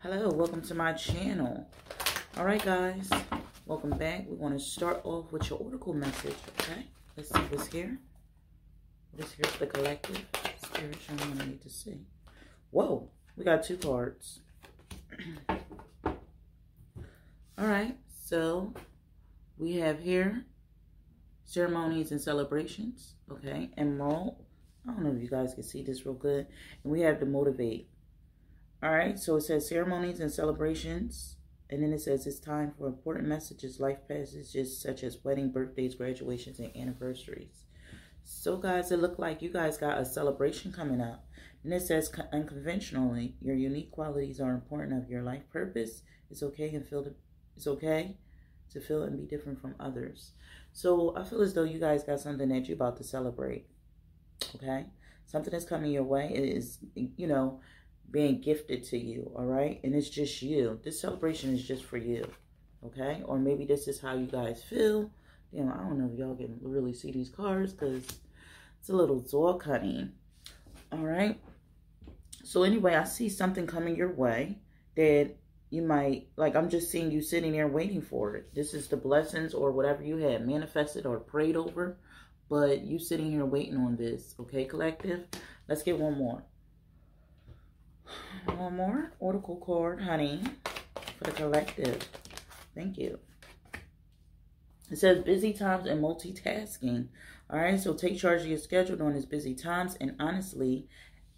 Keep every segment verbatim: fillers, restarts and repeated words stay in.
Hello, welcome to my channel. All right, guys, welcome back. We're going to start off with your oracle message, okay? Let's see what's here. This here's the collective spirit showing what I need to see. Whoa, we got two cards. All right, so we have here ceremonies and celebrations, okay? And mold. I don't know if you guys can see this real good. And we have to motivate. All right, so it says ceremonies and celebrations, and then it says it's time for important messages, life passages such as wedding, birthdays, graduations, and anniversaries. So, guys, it looked like you guys got a celebration coming up, and it says unconventionally, your unique qualities are important of your life purpose. It's okay and feel to, it's okay to feel and be different from others. So I feel as though you guys got something that you're about to celebrate. Okay, something that's coming your way. It is, you know, being gifted to you, all right? And it's just you. This celebration is just for you, okay? Or maybe this is how you guys feel. You know, I don't know if y'all can really see these cards because it's a little door cutting, all right? So anyway, I see something coming your way that you might, like, I'm just seeing you sitting there waiting for it. This is the blessings or whatever you had manifested or prayed over, but you sitting here waiting on this, okay, collective? Let's get one more. One more oracle card, honey, for the collective. Thank you. It says busy times and multitasking. All right, so take charge of your schedule during these busy times and honestly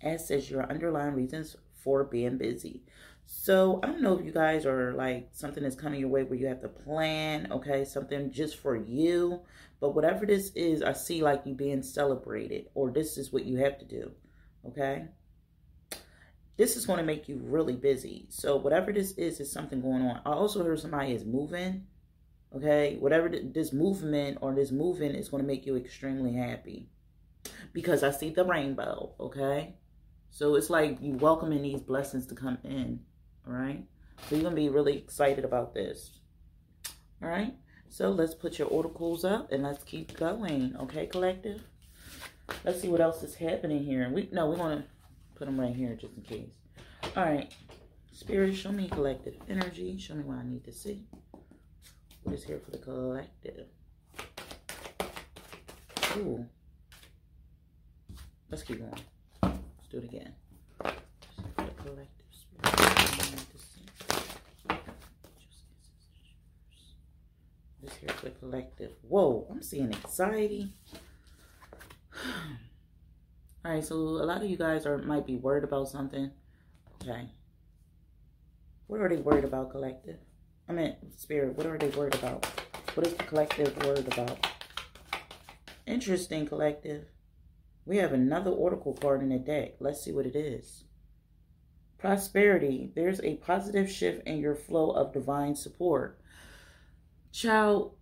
assess your underlying reasons for being busy. So I don't know if you guys are like something that's coming your way where you have to plan, okay, something just for you. But whatever this is, I see like you being celebrated or this is what you have to do, okay? This is going to make you really busy. So whatever this is, is something going on. I also heard somebody is moving, okay? Whatever th this movement or this moving is going to make you extremely happy because I see the rainbow, okay? So it's like you welcoming these blessings to come in, all right? So you're going to be really excited about this, all right? So let's put your oracles up and let's keep going, okay, collective? Let's see what else is happening here. We No, we're going to... Put them right here just in case. All right. Spirit, show me collective energy. Show me what I need to see. What is here for the collective? Ooh. Let's keep going. Let's do it again. What is here for the collective spirit? What is here for the collective? Whoa, I'm seeing anxiety. All right, so a lot of you guys are might be worried about something. Okay. What are they worried about, collective? I mean, spirit, what are they worried about? What is the collective worried about? Interesting, collective. We have another oracle card in the deck. Let's see what it is. Prosperity. There's a positive shift in your flow of divine support. Child,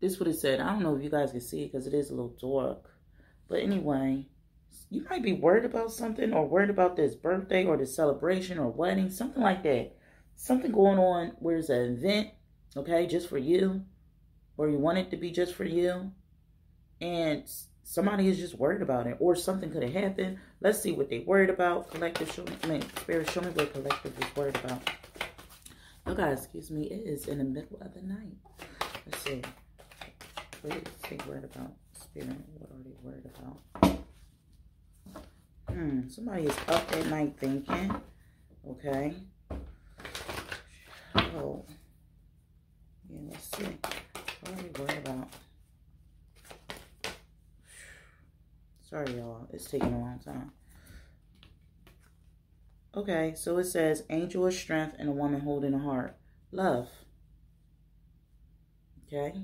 this is what it said. I don't know if you guys can see it because it is a little dark. But anyway... You might be worried about something or worried about this birthday or this celebration or wedding, something like that. Something going on where it's an event, okay, just for you, or you want it to be just for you, and somebody is just worried about it, or something could have happened. Let's see what they worried about. Collective, show me, I mean, Spirit, show me what collective is worried about. You guys, excuse me, it is in the middle of the night. Let's see. What is they worried about? Spirit, what are they worried about? Hmm, somebody is up at night thinking, okay? Oh, yeah, let's see. What are we worried about? Sorry, y'all. It's taking a long time. Okay, so it says, angel of strength and a woman holding a heart. Love. Okay?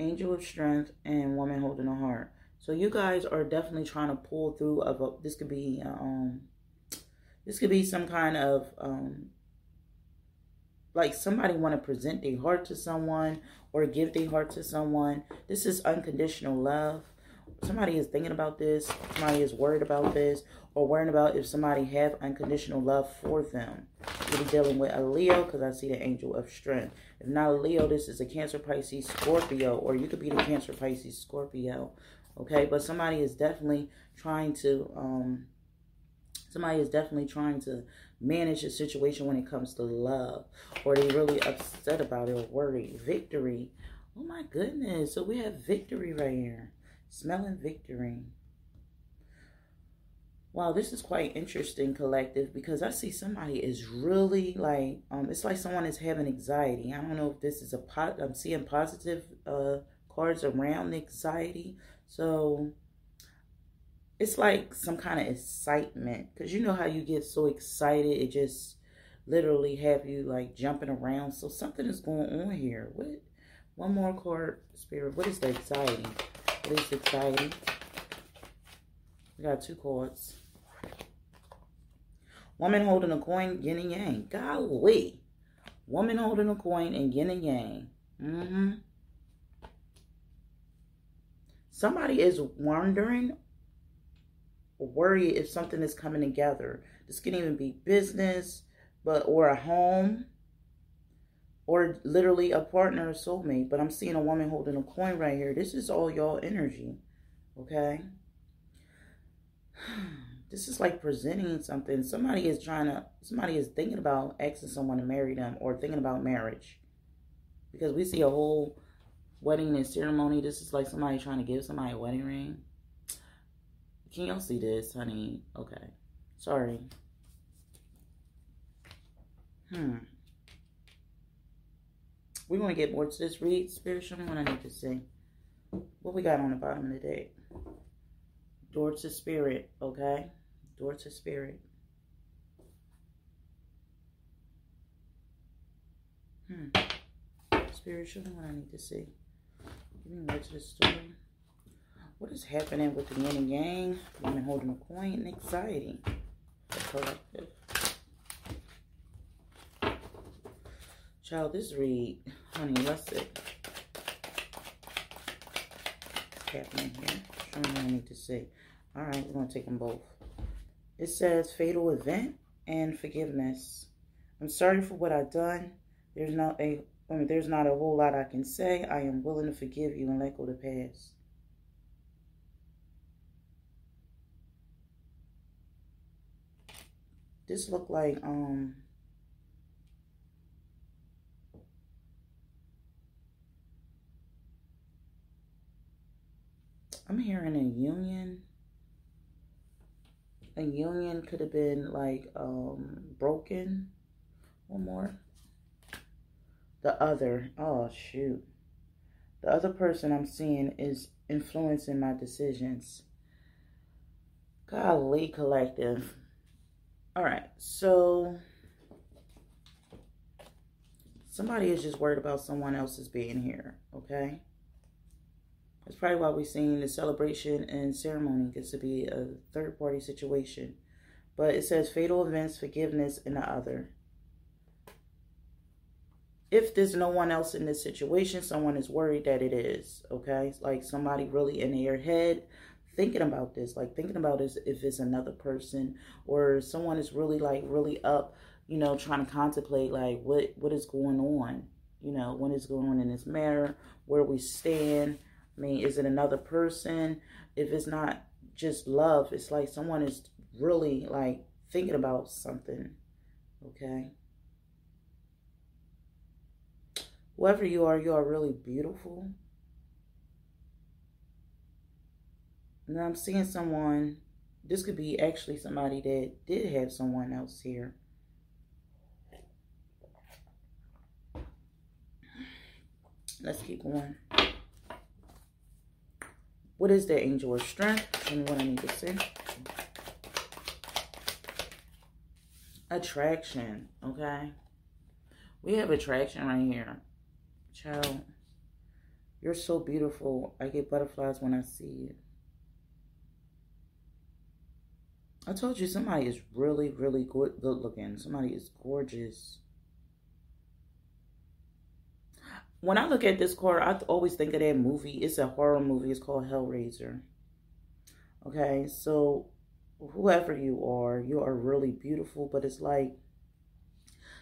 Angel of strength and woman holding a heart. So you guys are definitely trying to pull through of a, this could be um this could be some kind of um like somebody want to present their heart to someone or give their heart to someone. This is unconditional love. Somebody is thinking about this, somebody is worried about this, or worrying about if somebody have unconditional love for them. We'll be dealing with a Leo because I see the angel of strength. If not a Leo, this is a Cancer, Pisces, Scorpio, or you could be the Cancer, Pisces, Scorpio. Okay, but somebody is definitely trying to um, Somebody is definitely trying to manage a situation when it comes to love, or they're really upset about it or worried. Victory. Oh my goodness. So we have victory right here. Smelling victory. Wow, this is quite interesting, collective, because I see somebody is really like, um, it's like someone is having anxiety. I don't know if this is a pot. I'm seeing positive uh, cards around anxiety. So it's like some kind of excitement, because you know how you get so excited, it just literally have you like jumping around. So something is going on here. What? One more card, Spirit. What is the anxiety? What is the anxiety? We got two cards. Woman holding a coin, yin and yang. Golly. Woman holding a coin and yin and yang. Mm-hmm. Somebody is wondering or worried if something is coming together. This can even be business, but or a home, or literally a partner or soulmate. But I'm seeing a woman holding a coin right here. This is all y'all energy. Okay? This is like presenting something. Somebody is trying to, somebody is thinking about asking someone to marry them or thinking about marriage. Because we see a whole wedding and ceremony. This is like somebody trying to give somebody a wedding ring. Can y'all see this, honey? Okay. Sorry. Hmm. We're going to get more to this read, Spirit. Show me what I need to see. What we got on the bottom of the deck? Door to Spirit, okay? Door to Spirit. Hmm. Spirit, show me what I need to see. Give me more to the story. What is happening with the yin and yang? Women holding a coin and anxiety. The collective. Child, this read, honey, let's see. What's happening here? Show me what I need to see. All right, we're going to take them both. It says fatal event and forgiveness. I'm sorry for what I've done. There's not a, I mean, there's not a whole lot I can say. I am willing to forgive you and let go of the past. This look like um. I'm hearing a union. A union could have been like um, broken. One more. The other. Oh, shoot. The other person I'm seeing is influencing my decisions. Golly, collective. All right. So somebody is just worried about someone else's being here. Okay. That's probably why we're seeing the celebration and ceremony gets to be a third-party situation. But it says fatal events, forgiveness, and the other. If there's no one else in this situation, someone is worried that it is, okay? It's like somebody really in their head thinking about this, like thinking about this if it's another person, or someone is really like really up, you know, trying to contemplate like what, what is going on, you know, what is going on in this matter, where we stand. I mean, is it another person? If it's not just love, it's like someone is really, like, thinking about something, okay? Whoever you are, you are really beautiful. And I'm seeing someone, this could be actually somebody that did have someone else here. Let's keep going. What is the angel of strength? Tell me what I need to see. Attraction, okay? We have attraction right here. Child, you're so beautiful. I get butterflies when I see you. I told you somebody is really, really good looking. Somebody is gorgeous. When I look at this card, I always think of that movie. It's a horror movie. It's called Hellraiser. Okay, so whoever you are, you are really beautiful. But it's like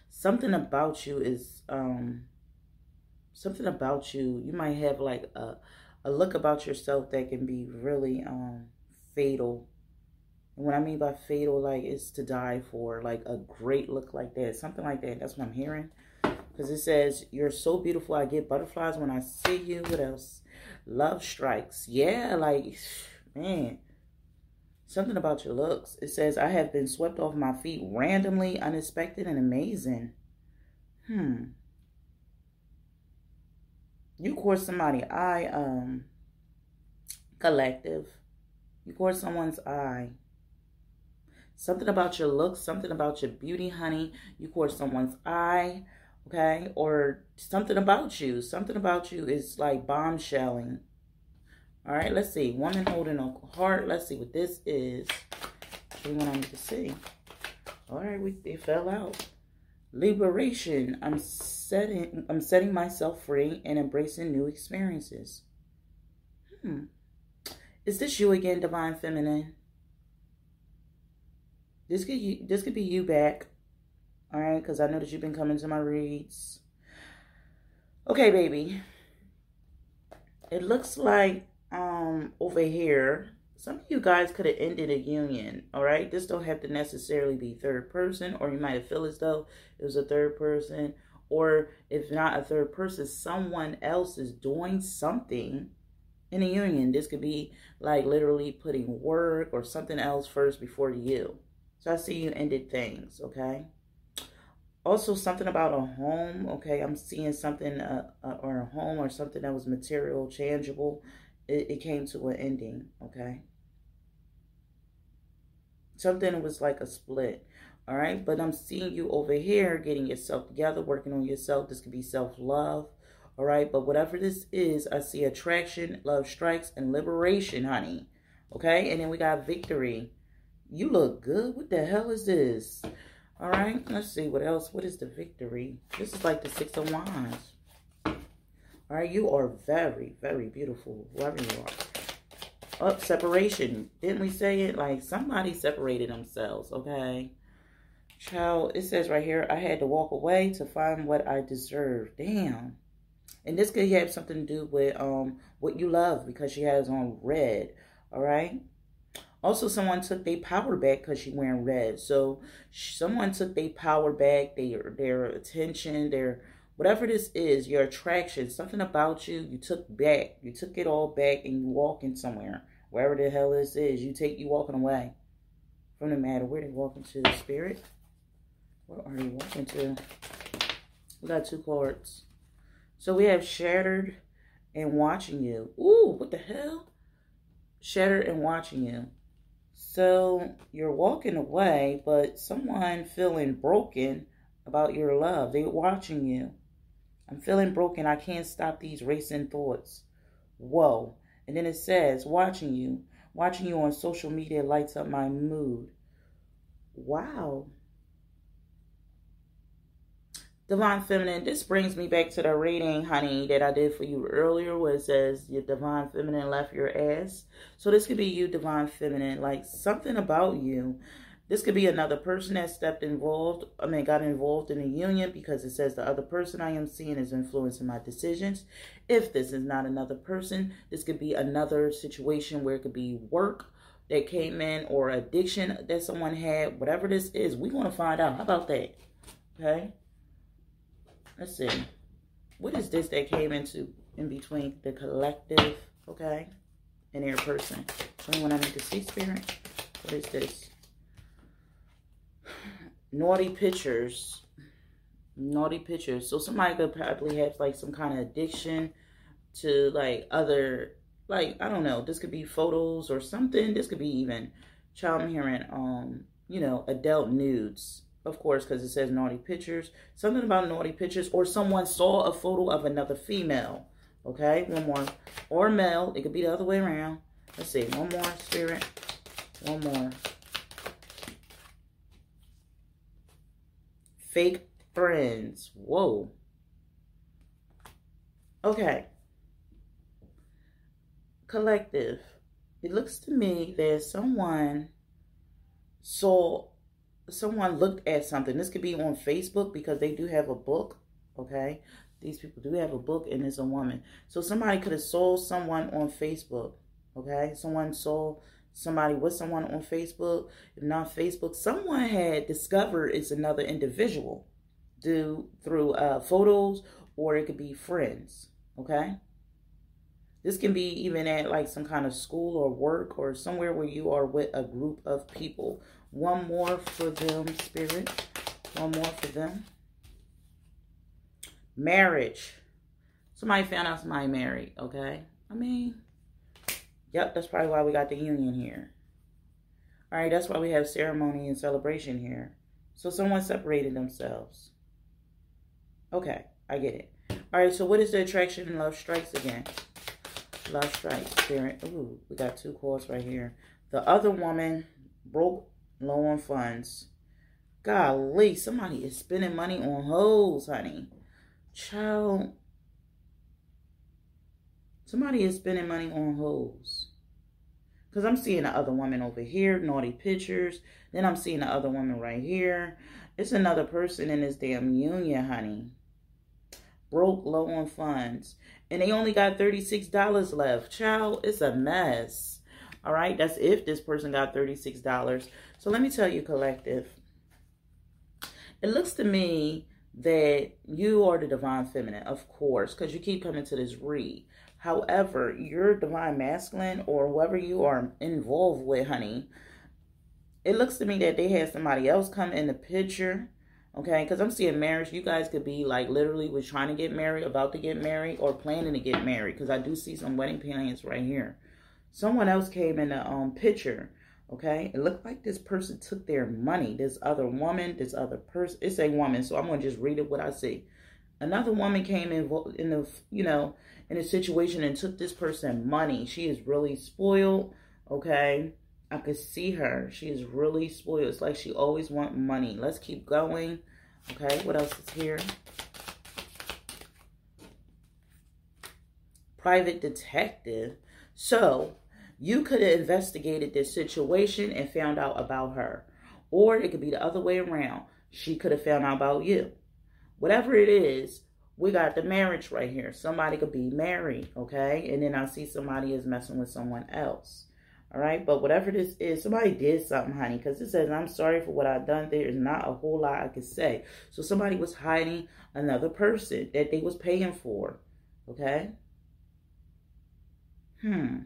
something about you is um something about you. You might have like a a look about yourself that can be really um fatal. And what I mean by fatal, like, is to die for, like, a great look like that. Something like that. That's what I'm hearing. Because it says, you're so beautiful, I get butterflies when I see you. What else? Love strikes. Yeah, like, man. Something about your looks. It says, I have been swept off my feet randomly, unexpected, and amazing. Hmm. You caught somebody. I, um, collective. You caught someone's eye. Something about your looks. Something about your beauty, honey. You caught someone's eye. Okay? Or something about you. Something about you is like bombshelling. All right, let's see. Woman holding a heart. Let's see what this is. What do I need to see? All right, we they fell out. Liberation. I'm setting. I'm setting myself free and embracing new experiences. Hmm. Is this you again, Divine Feminine? This could you. This could be you back. All right, because I know that you've been coming to my reads. Okay, baby. It looks like. Um, over here, some of you guys could have ended a union, all right? This don't have to necessarily be third person, or you might have felt as though it was a third person, or if not a third person, someone else is doing something in a union. This could be like literally putting work or something else first before you. So I see you ended things, okay? Also, something about a home, okay? I'm seeing something uh, uh, or a home or something that was material, tangible. It came to an ending, okay? Something was like a split, all right? But I'm seeing you over here getting yourself together, working on yourself. This could be self-love, all right? But whatever this is, I see attraction, love strikes, and liberation, honey, okay? And then we got victory. You look good. What the hell is this? All right, let's see what else. What is the victory? This is like the Six of Wands. All right, you are very, very beautiful, whoever you are. Up, separation. Didn't we say it? Like, somebody separated themselves, okay? Child, it says right here, I had to walk away to find what I deserve. Damn. And this could have something to do with um what you love, because she has on red, all right? Also, someone took their power back because she's wearing red. So, someone took their power back, their, their attention, their... Whatever this is, your attraction, something about you, you took back. You took it all back and you walking somewhere. Wherever the hell this is, you take you walking away. From the matter, where they walking to, Spirit? Where are you walking to? We got two cards. So we have Shattered and Watching You. Ooh, what the hell? Shattered and Watching You. So you're walking away, but someone feeling broken about your love. They're watching you. I'm feeling broken. I can't stop these racing thoughts. Whoa. And then it says, watching you. Watching you on social media lights up my mood. Wow. Divine Feminine, this brings me back to the reading, honey, that I did for you earlier where it says, your Divine Feminine left your ass. So this could be you, Divine Feminine. Like, something about you. This could be another person that stepped involved, I mean, got involved in a union, because it says the other person I am seeing is influencing my decisions. If this is not another person, this could be another situation where it could be work that came in or addiction that someone had. Whatever this is, we want to find out. How about that? Okay. Let's see. What is this that came into in between the collective, okay, and their person? Anyone I need to see, Spirit? What is this? Naughty pictures. Naughty pictures. So somebody could probably have like some kind of addiction to like other, like, I don't know. This could be photos or something. This could be even, child, I'm hearing, um, you know, adult nudes. Of course, because it says naughty pictures. Something about naughty pictures, or someone saw a photo of another female. Okay, one more. Or male. It could be the other way around. Let's see. One more, Spirit. One more. Fake friends. Whoa. Okay. Collective. It looks to me that someone saw, someone looked at something. This could be on Facebook, because they do have a book. Okay. These people do have a book, and it's a woman. So somebody could have saw someone on Facebook. Okay. Someone saw somebody with someone on Facebook, if not Facebook, someone had discovered it's another individual due, through uh, photos, or it could be friends, okay? This can be even at like some kind of school or work or somewhere where you are with a group of people. One more for them, Spirit. One more for them. Marriage. Somebody found out somebody married, okay? I mean, yep, that's probably why we got the union here. All right, that's why we have ceremony and celebration here. So someone separated themselves. Okay, I get it. All right, so what is the attraction and love strikes again? Love strikes, Spirit. Ooh, we got two calls right here. The other woman broke, low on funds. Golly, somebody is spending money on hoes, honey. Child. Somebody is spending money on hoes. Because I'm seeing the other woman over here, naughty pictures. Then I'm seeing the other woman right here. It's another person in this damn union, honey. Broke, low on funds. And they only got thirty-six dollars left. Child, it's a mess. All right, that's if this person got thirty-six dollars. So let me tell you, collective. It looks to me that you are the divine feminine, of course, because you keep coming to this read. However, your divine masculine or whoever you are involved with, honey, it looks to me that they had somebody else come in the picture. Okay, because I'm seeing marriage. You guys could be like literally was trying to get married, about to get married, or planning to get married. Because I do see some wedding plans right here. Someone else came in the um, picture. Okay, it looked like this person took their money. This other woman, this other person. It's a woman, so I'm going to just read it what I see. Another woman came in, in the, you know, in a situation and took this person money. She is really spoiled. Okay. I could see her. She is really spoiled. It's like she always wants money. Let's keep going. Okay, what else is here? Private detective. So, you could have investigated this situation and found out about her. Or it could be the other way around. She could have found out about you. Whatever it is, we got the marriage right here. Somebody could be married, okay? And then I see somebody is messing with someone else. All right, but whatever this is, somebody did something, honey, because it says, I'm sorry for what I've done. There is not a whole lot I could say. So somebody was hiding another person that they was paying for, okay? Hmm.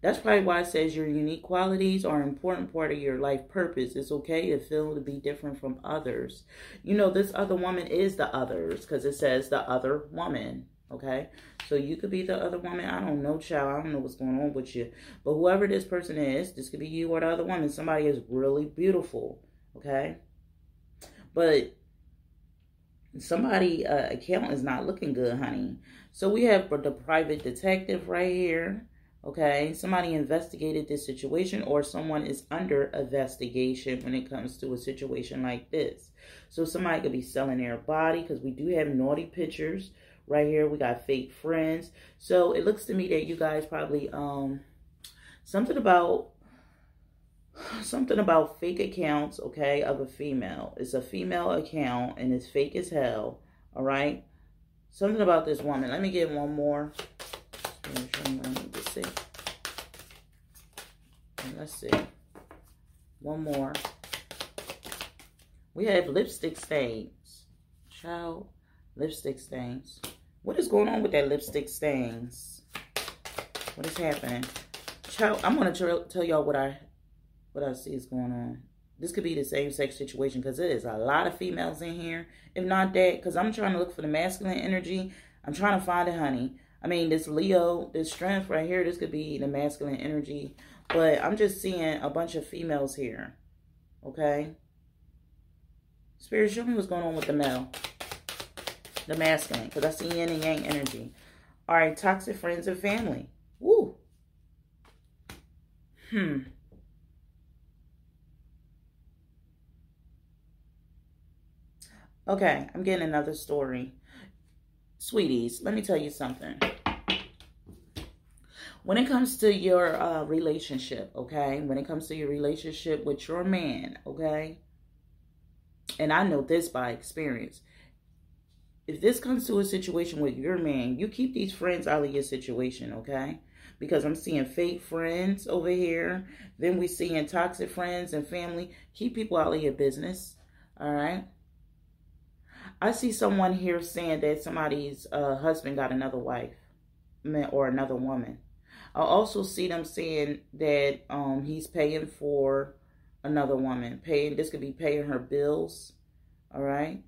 That's probably why it says your unique qualities are an important part of your life purpose. It's okay to feel to be different from others. You know, this other woman is the others because it says the other woman. Okay, so you could be the other woman. I don't know, child. I don't know what's going on with you. But whoever this person is, this could be you or the other woman. Somebody is really beautiful. Okay, but somebody's uh, account is not looking good, honey. So we have the private detective right here. Okay, somebody investigated this situation or someone is under investigation when it comes to a situation like this. So somebody could be selling their body because we do have naughty pictures. Right here, we got fake friends. So it looks to me that you guys probably, um, something about, something about fake accounts, okay, of a female. It's a female account and it's fake as hell, all right? Something about this woman. Let me get one more. Let's see. Let's see. One more. We have lipstick stains. Child, lipstick stains. What is going on with that lipstick stains? What is happening? Child, I'm going to tell y'all what I what I see is going on. This could be the same-sex situation because it is a lot of females in here. If not that, because I'm trying to look for the masculine energy. I'm trying to find it, honey. I mean, this Leo, this strength right here, this could be the masculine energy. But I'm just seeing a bunch of females here. Okay? Spirit, show me what's going on with the male. The masculine, because I see yin and yang energy. All right, toxic friends and family. Woo. Hmm. Okay, I'm getting another story. Sweeties, let me tell you something. When it comes to your uh, relationship, okay? When it comes to your relationship with your man, okay? And I know this by experience. If this comes to a situation with your man, you keep these friends out of your situation, okay? because I'm seeing fake friends over here. Then we're seeing toxic friends and family. Keep people out of your business, all right? I see someone here saying that somebody's uh, husband got another wife or another woman. I also see them saying that um, he's paying for another woman. Paying, this could be paying her bills, all right?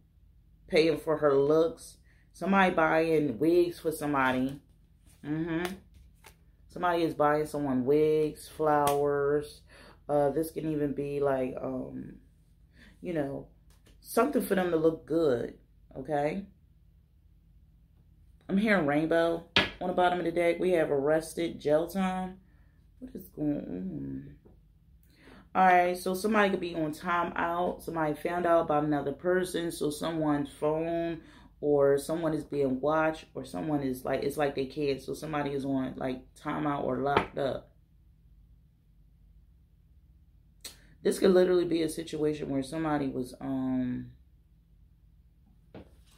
Paying for her looks. Somebody buying wigs for somebody. Mm-hmm. Somebody is buying someone wigs, flowers. Uh, this can even be like, um, you know, something for them to look good, okay? I'm hearing rainbow on the bottom of the deck. We have arrested, jail time. What is going on? All right, so somebody could be on time out. Somebody found out about another person. So someone's phone, or someone is being watched, or someone is like, it's like they can't. So somebody is on like timeout or locked up. This could literally be a situation where somebody was um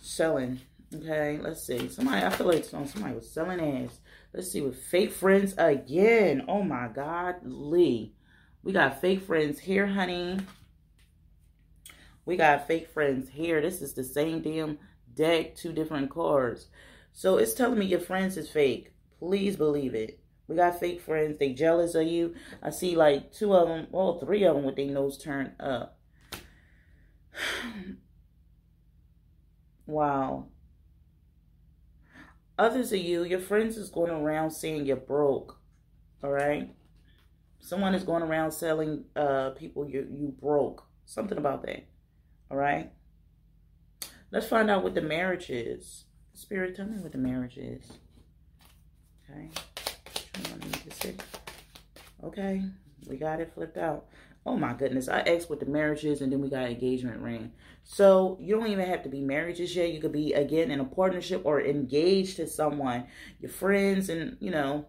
selling. Okay, let's see. Somebody, I feel like somebody was selling ass. Let's see, with fake friends again. Oh my God, Lee. We got fake friends here, honey. We got fake friends here. This is the same damn deck, two different cards. So it's telling me your friends is fake. Please believe it. We got fake friends. They jealous of you. I see like two of them, well, three of them with their nose turned up. Wow. Others of you, your friends is going around saying you're broke. All right? Someone is going around selling uh, people you, you broke. Something about that. All right? Let's find out what the marriage is. Spirit, tell me what the marriage is. Okay. Okay. We got it flipped out. Oh, my goodness. I asked what the marriage is, and then we got an engagement ring. So you don't even have to be married just yet. You could be, again, in a partnership or engaged to someone. Your friends and, you know,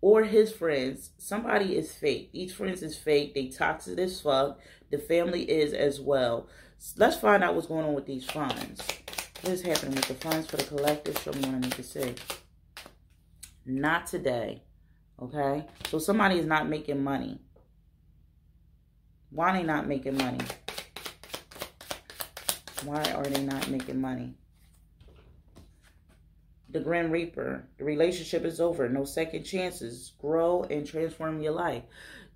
or his friends. Somebody is fake. Each friend is fake. They toxic as fuck. The family is as well. Let's find out what's going on with these funds. What is happening with the funds for the collective? Show me what I need to see. Not today. Okay? So somebody is not making money. Why are they not making money? Why are they not making money? The Grim Reaper. The relationship is over. No second chances. Grow and transform your life.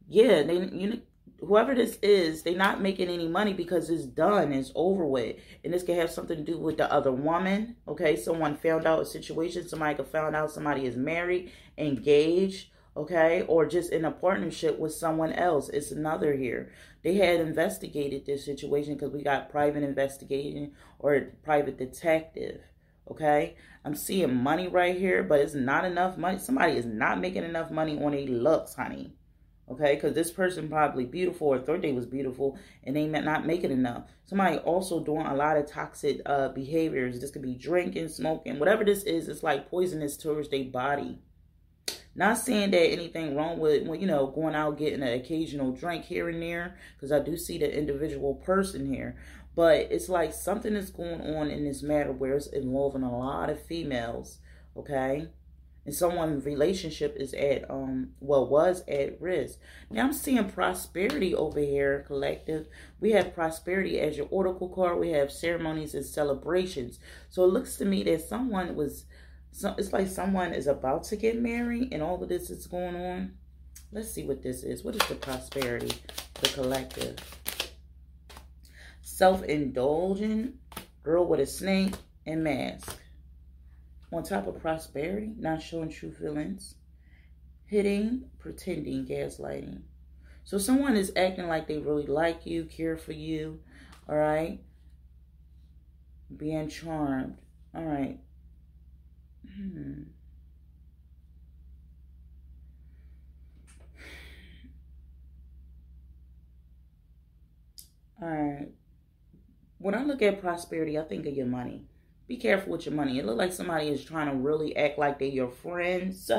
Yeah, they, you, whoever this is, they're not making any money because it's done. It's over with. And this could have something to do with the other woman. Okay, someone found out a situation. Somebody could found out somebody is married, engaged. Okay, or just in a partnership with someone else. It's another here. They had investigated this situation because we got private investigation or private detective. Okay, I'm seeing money right here, but it's not enough money. Somebody is not making enough money on a looks, honey. Okay, because this person probably beautiful or thought they was beautiful and they might not make it enough. Somebody also doing a lot of toxic uh, behaviors. This could be drinking, smoking, whatever this is. It's like poisonous towards their body. Not saying that anything wrong with, you know, going out getting an occasional drink here and there, because I do see the individual person here. But it's like something is going on in this matter where it's involving a lot of females, okay? And someone's relationship is at, um, well, was at risk. Now I'm seeing prosperity over here, collective. We have prosperity as your oracle card. We have ceremonies and celebrations. So it looks to me that someone was... So it's like someone is about to get married and all of this is going on. Let's see what this is. What is the prosperity? The collective. Self-indulgent. Girl with a snake and mask. On top of prosperity. Not showing true feelings. Hitting. Pretending. Gaslighting. So someone is acting like they really like you. Care for you. All right. Being charmed. All right. Hmm. All right. When I look at prosperity, I think of your money. Be careful with your money. It looks like somebody is trying to really act like they're your friends.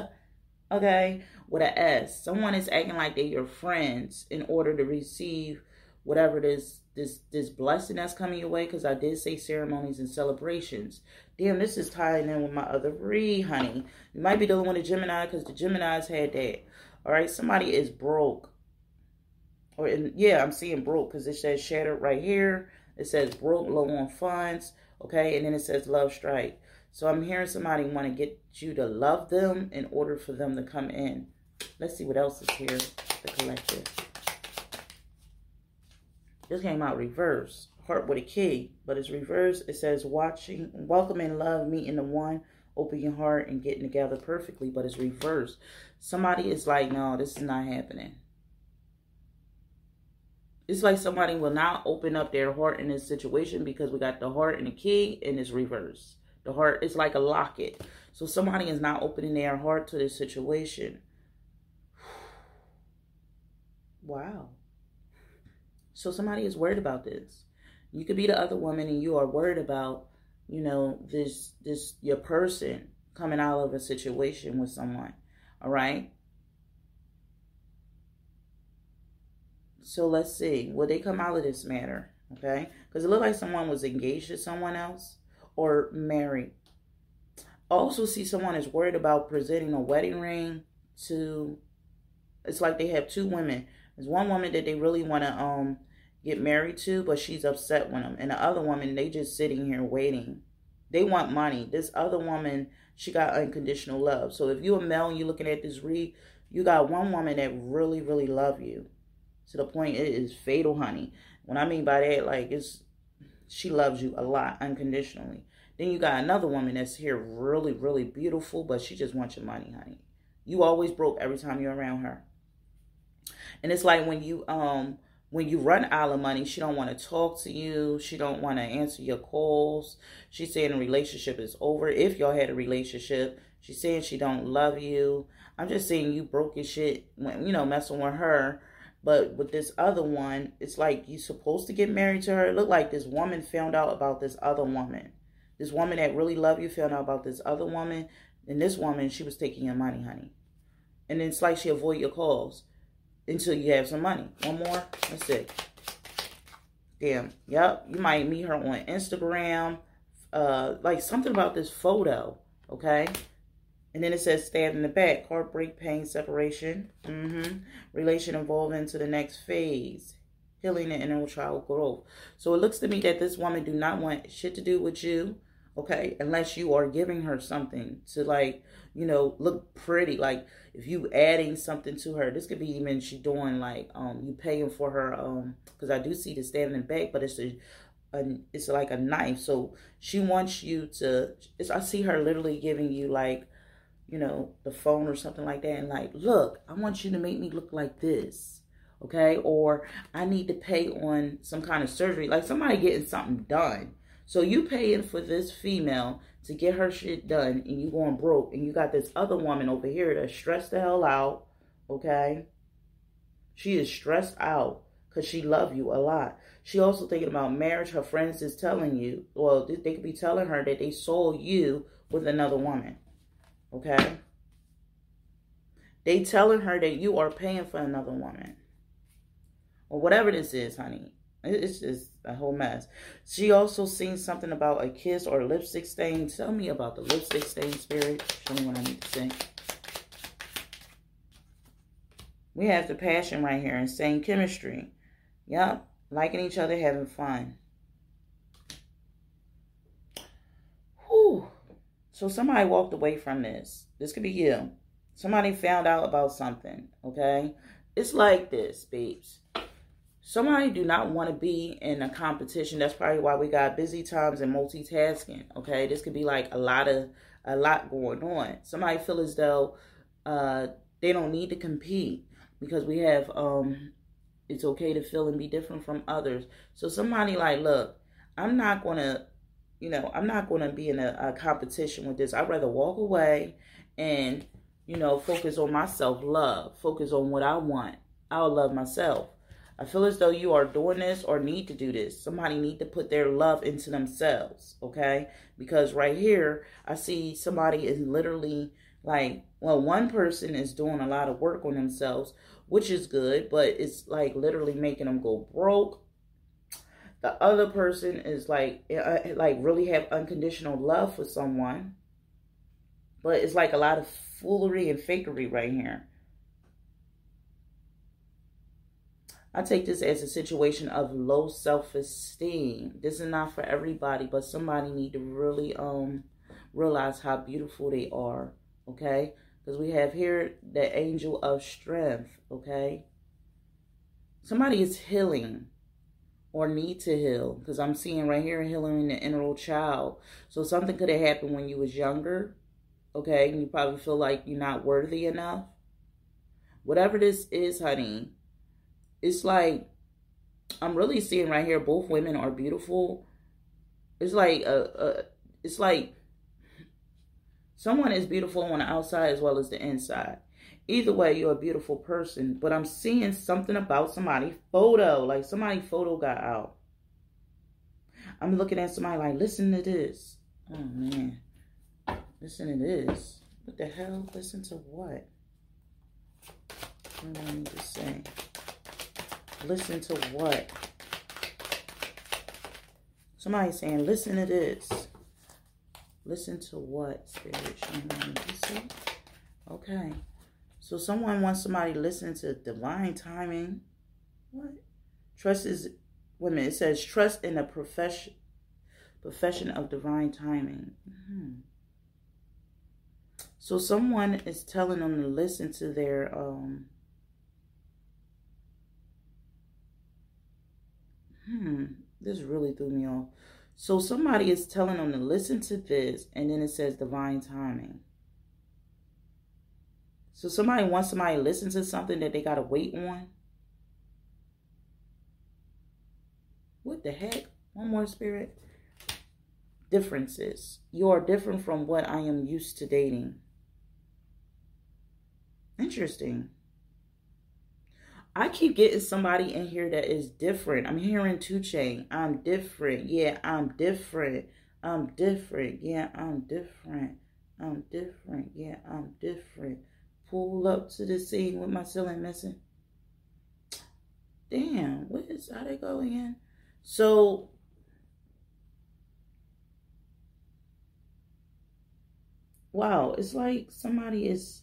Okay? With an S. Someone is acting like they're your friends in order to receive whatever this this this blessing that's coming your way, because I did say ceremonies and celebrations. Damn, this is tying in with my other read, honey. You might be dealing with a Gemini, because the Geminis had that. All right, somebody is broke. Or in, yeah, I'm seeing broke because it says shattered right here. It says broke, low on funds. Okay, and then it says love strike. So I'm hearing somebody want to get you to love them in order for them to come in. Let's see what else is here. The collective. This came out reverse. Heart with a key, but it's reverse. It says watching, welcoming love, meeting the one, opening your heart and getting together perfectly, but it's reverse. Somebody is like, no, this is not happening. It's like somebody will not open up their heart in this situation because we got the heart and the key and it's reverse. The heart is like a locket. So somebody is not opening their heart to this situation. Wow. So somebody is worried about this. You could be the other woman and you are worried about, you know, this, this, your person coming out of a situation with someone. All right. So let's see. Will they come out of this matter? Okay. Because it looked like someone was engaged to someone else or married. I also see someone is worried about presenting a wedding ring to, it's like they have two women. There's one woman that they really want to um get married to, but she's upset with them. And the other woman, they just sitting here waiting. They want money. This other woman, she got unconditional love. So if you're a male and you're looking at this read, you got one woman that really, really love you. To the point it is fatal, honey. When I mean by that, like it's, she loves you a lot unconditionally. Then you got another woman that's here really, really beautiful, but she just wants your money, honey. You always broke every time you're around her. And it's like when you um when you run out of money, she don't want to talk to you. She don't want to answer your calls. She's saying the relationship is over. If y'all had a relationship, she's saying she don't love you. I'm just saying you broke your shit when, you know, messing with her. But with this other one, it's like you supposed to get married to her. It looked like this woman found out about this other woman. This woman that really loved you found out about this other woman. And this woman, she was taking your money, honey. And it's like she avoid your calls until you have some money. One more. That's it. Damn. Yep. You might meet her on Instagram. Uh, like something about this photo. Okay. And then it says stab in the back. Heartbreak, pain, separation. Mm-hmm. Relation evolving to the next phase. Healing and inner child growth. So it looks to me that this woman do not want shit to do with you. Okay, unless you are giving her something to, like, you know, look pretty. Like, if you adding something to her, this could be even she doing, like, um, you paying for her, um, because I do see the standing in back, but it's a, a, it's like a knife. So she wants you to, it's, I see her literally giving you, like, you know, the phone or something like that. And like, look, I want you to make me look like this. Okay, or I need to pay on some kind of surgery. Like, somebody getting something done. So you paying for this female to get her shit done and you going broke. And you got this other woman over here that's stressed the hell out, okay? She is stressed out because she loves you a lot. She also thinking about marriage. Her friends is telling you, well, they could be telling her that they saw you with another woman, okay? They telling her that you are paying for another woman. Or whatever this is, honey. It's just a whole mess. She also seen something about a kiss or a lipstick stain. Tell me about the lipstick stain, spirit. Show me what I need to say. We have the passion right here. Insane chemistry. Yep. Liking each other, having fun. Whew. So somebody walked away from this. This could be you. Somebody found out about something. Okay? It's like this, babes. Somebody do not want to be in a competition. That's probably why we got busy times and multitasking, okay? This could be like a lot of, a lot going on. Somebody feel as though uh, they don't need to compete because we have, um, it's okay to feel and be different from others. So somebody like, look, I'm not going to, you know, I'm not going to be in a, a competition with this. I'd rather walk away and, you know, focus on my self-love, focus on what I want. I'll love myself. I feel as though you are doing this or need to do this. Somebody need to put their love into themselves, okay? Because right here, I see somebody is literally like, well, one person is doing a lot of work on themselves, which is good, but it's like literally making them go broke. the other person is like, like really have unconditional love for someone. But it's like a lot of foolery and fakery right here. I take this as a situation of low self-esteem. This is not for everybody, but somebody need to really um realize how beautiful they are, okay? Because we have here the angel of strength, okay? Somebody is healing or need to heal, because I'm seeing right here healing the inner child. So something could have happened when you was younger, okay? And you probably feel like you're not worthy enough. Whatever this is, honey, it's like I'm really seeing right here both women are beautiful. It's like a, a it's like someone is beautiful on the outside as well as the inside. Either way, you're a beautiful person, but I'm seeing something about somebody's photo, like somebody's photo got out. I'm looking at somebody like, listen to this. Oh, man. Listen to this. What the hell? Listen to what? What do I need to say? Listen to what? Somebody's saying, listen to this. Listen to what, Spirit? What I need to say? Okay. So someone wants somebody to listen to divine timing. What? Trust is, wait a minute, it says trust in the profession, profession of divine timing. Mm-hmm. So someone is telling them to listen to their, um, hmm, this really threw me off. So somebody is telling them to listen to this, and then it says divine timing. So somebody wants somebody to listen to something that they got to wait on. What the heck? One more, Spirit. Differences. You are different from what I am used to dating. Interesting. I keep getting somebody in here that is different. I'm hearing two chain. I'm different. Yeah, I'm different. I'm different. Yeah, I'm different. I'm different. Yeah, I'm different. Pull up to the scene with my ceiling missing. Damn, what is, how they go again? So, wow, it's like somebody is,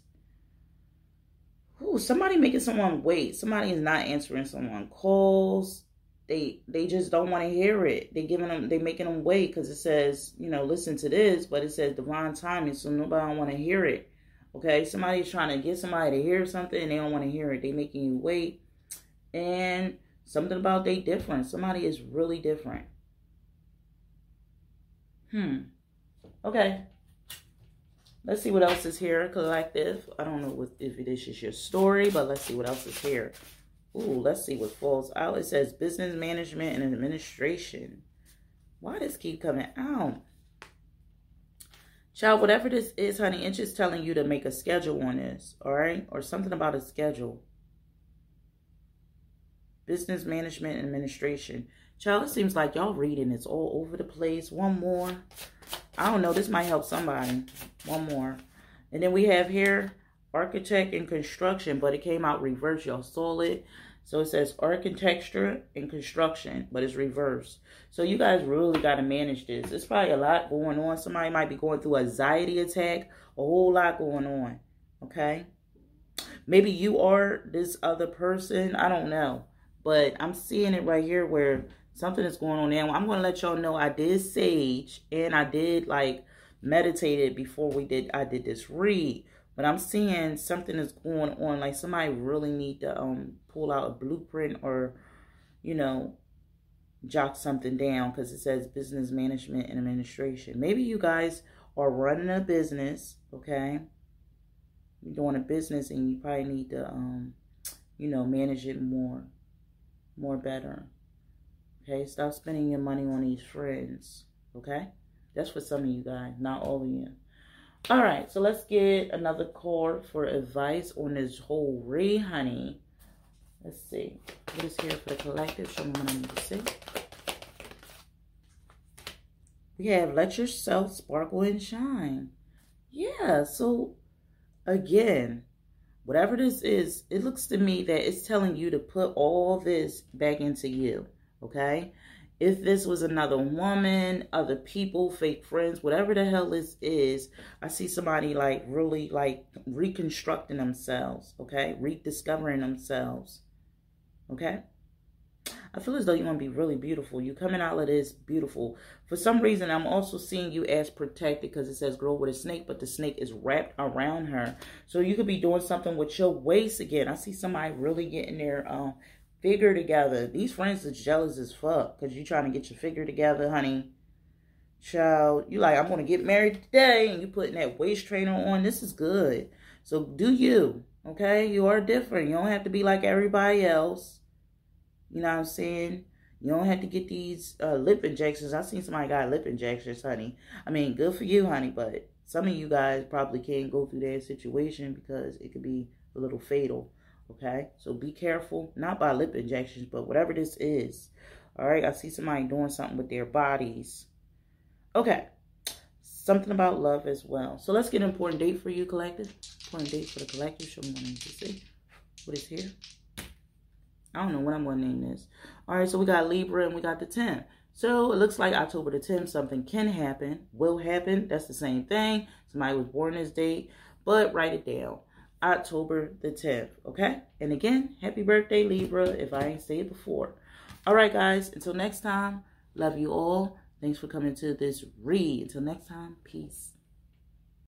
who somebody making someone wait. Somebody is not answering someone calls. They they just don't want to hear it. They giving them, they making them wait because it says, you know, listen to this, but it says divine timing, so nobody don't want to hear it. Okay, somebody's trying to get somebody to hear something and they don't want to hear it. They making you wait. And something about they different. Somebody is really different. Hmm. Okay. Let's see what else is here, collective. I don't know what, if this is your story, but let's see what else is here. Ooh, let's see what falls out. It says business management and administration. Why does this keep coming out? Child, whatever this is, honey, it's just telling you to make a schedule on this, all right? Or something about a schedule. Business management and administration. Child, it seems like y'all reading is all over the place. One more. I don't know. This might help somebody. One more. And then we have here architect and construction, but it came out reverse. Y'all saw it. So it says architecture and construction, but it's reversed. So you guys really got to manage this. It's probably a lot going on. Somebody might be going through an anxiety attack, a whole lot going on, okay? Maybe you are this other person. I don't know, but I'm seeing it right here where something is going on now. I'm going to let y'all know I did sage and I did like meditated before we did. I did this read. But I'm seeing something is going on. Like somebody really need to um pull out a blueprint or, you know, jot something down. Because it says business management and administration. Maybe you guys are running a business, okay? You're doing a business and you probably need to, um, you know, manage it more. More better. Okay? Stop spending your money on these friends, okay? That's for some of you guys, not all of you. All right, so let's get another card for advice on this whole re, honey. Let's see. What is here for the collective? Show me what I need to see. We have let yourself sparkle and shine. Yeah, so again, whatever this is, it looks to me that it's telling you to put all this back into you, okay? If this was another woman, other people, fake friends, whatever the hell this is, I see somebody like really like reconstructing themselves, okay? Rediscovering themselves, okay? I feel as though you want to be really beautiful. You coming out of this beautiful. For some reason, I'm also seeing you as protected because it says girl with a snake, but the snake is wrapped around her. So you could be doing something with your waist again. I see somebody really getting their um. figure together. These friends are jealous as fuck because you're trying to get your figure together, honey. Child, you like, I'm going to get married today, and you putting that waist trainer on. This is good. So do you, okay? You are different. You don't have to be like everybody else. You know what I'm saying? You don't have to get these uh, lip injections. I've seen somebody got lip injections, honey. I mean, good for you, honey, but some of you guys probably can't go through that situation because it could be a little fatal. Okay, so be careful, not by lip injections, but whatever this is. All right, I see somebody doing something with their bodies. Okay, something about love as well. So let's get an important date for you, collective. Important date for the collective. Show me what I need to see. What is here? I don't know what I'm going to name this. All right, so we got Libra and we got the tenth. So it looks like October the tenth, something can happen, will happen. That's the same thing. Somebody was born this date, but write it down. October the tenth, okay? And again, happy birthday, Libra, if I ain't say it before. All right, guys, until next time, love you all. Thanks for coming to this read. Until next time, peace.